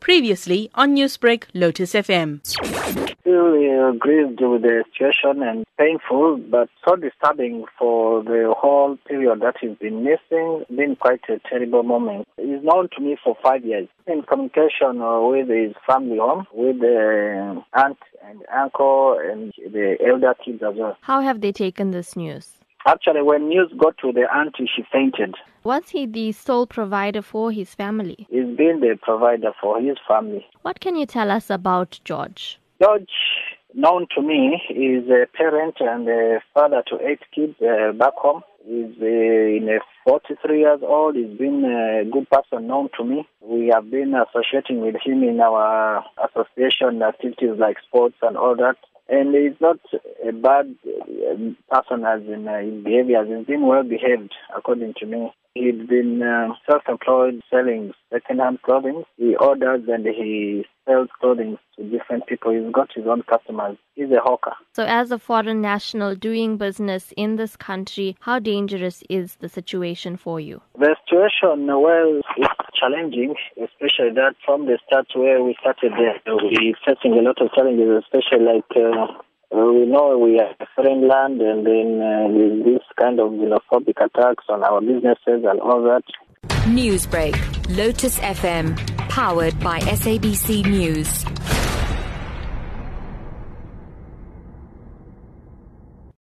Previously on Newsbreak, Lotus FM. We are grieved with the situation and painful, but so disturbing for the whole period that has been missing. It's been quite a terrible moment. He's known to me for 5 years. In communication with his family home, with the aunt and uncle and the elder kids as well. How have they taken this news? Actually, when news got to the auntie, she fainted. Was he the sole provider for his family? He's been the provider for his family. What can you tell us about George? George, known to me, is a parent and a father to 8 kids back home. He's in 43 years old. He's been a good person known to me. We have been associating with him in our association activities like sports and all that. And he's not a bad person as in his behavior. He's been well behaved, according to me. He'd been self-employed, selling second-hand clothing. He orders and he sells clothing to different people. He's got his own customers. He's a hawker. So as a foreign national doing business in this country, how dangerous is the situation for you? The situation, well, it's challenging, especially that from the start where we started there. We're facing a lot of challenges, especially like... we know we are a foreign land, and then with this kind of xenophobic attacks on our businesses and all that. Newsbreak, Lotus FM, powered by SABC News.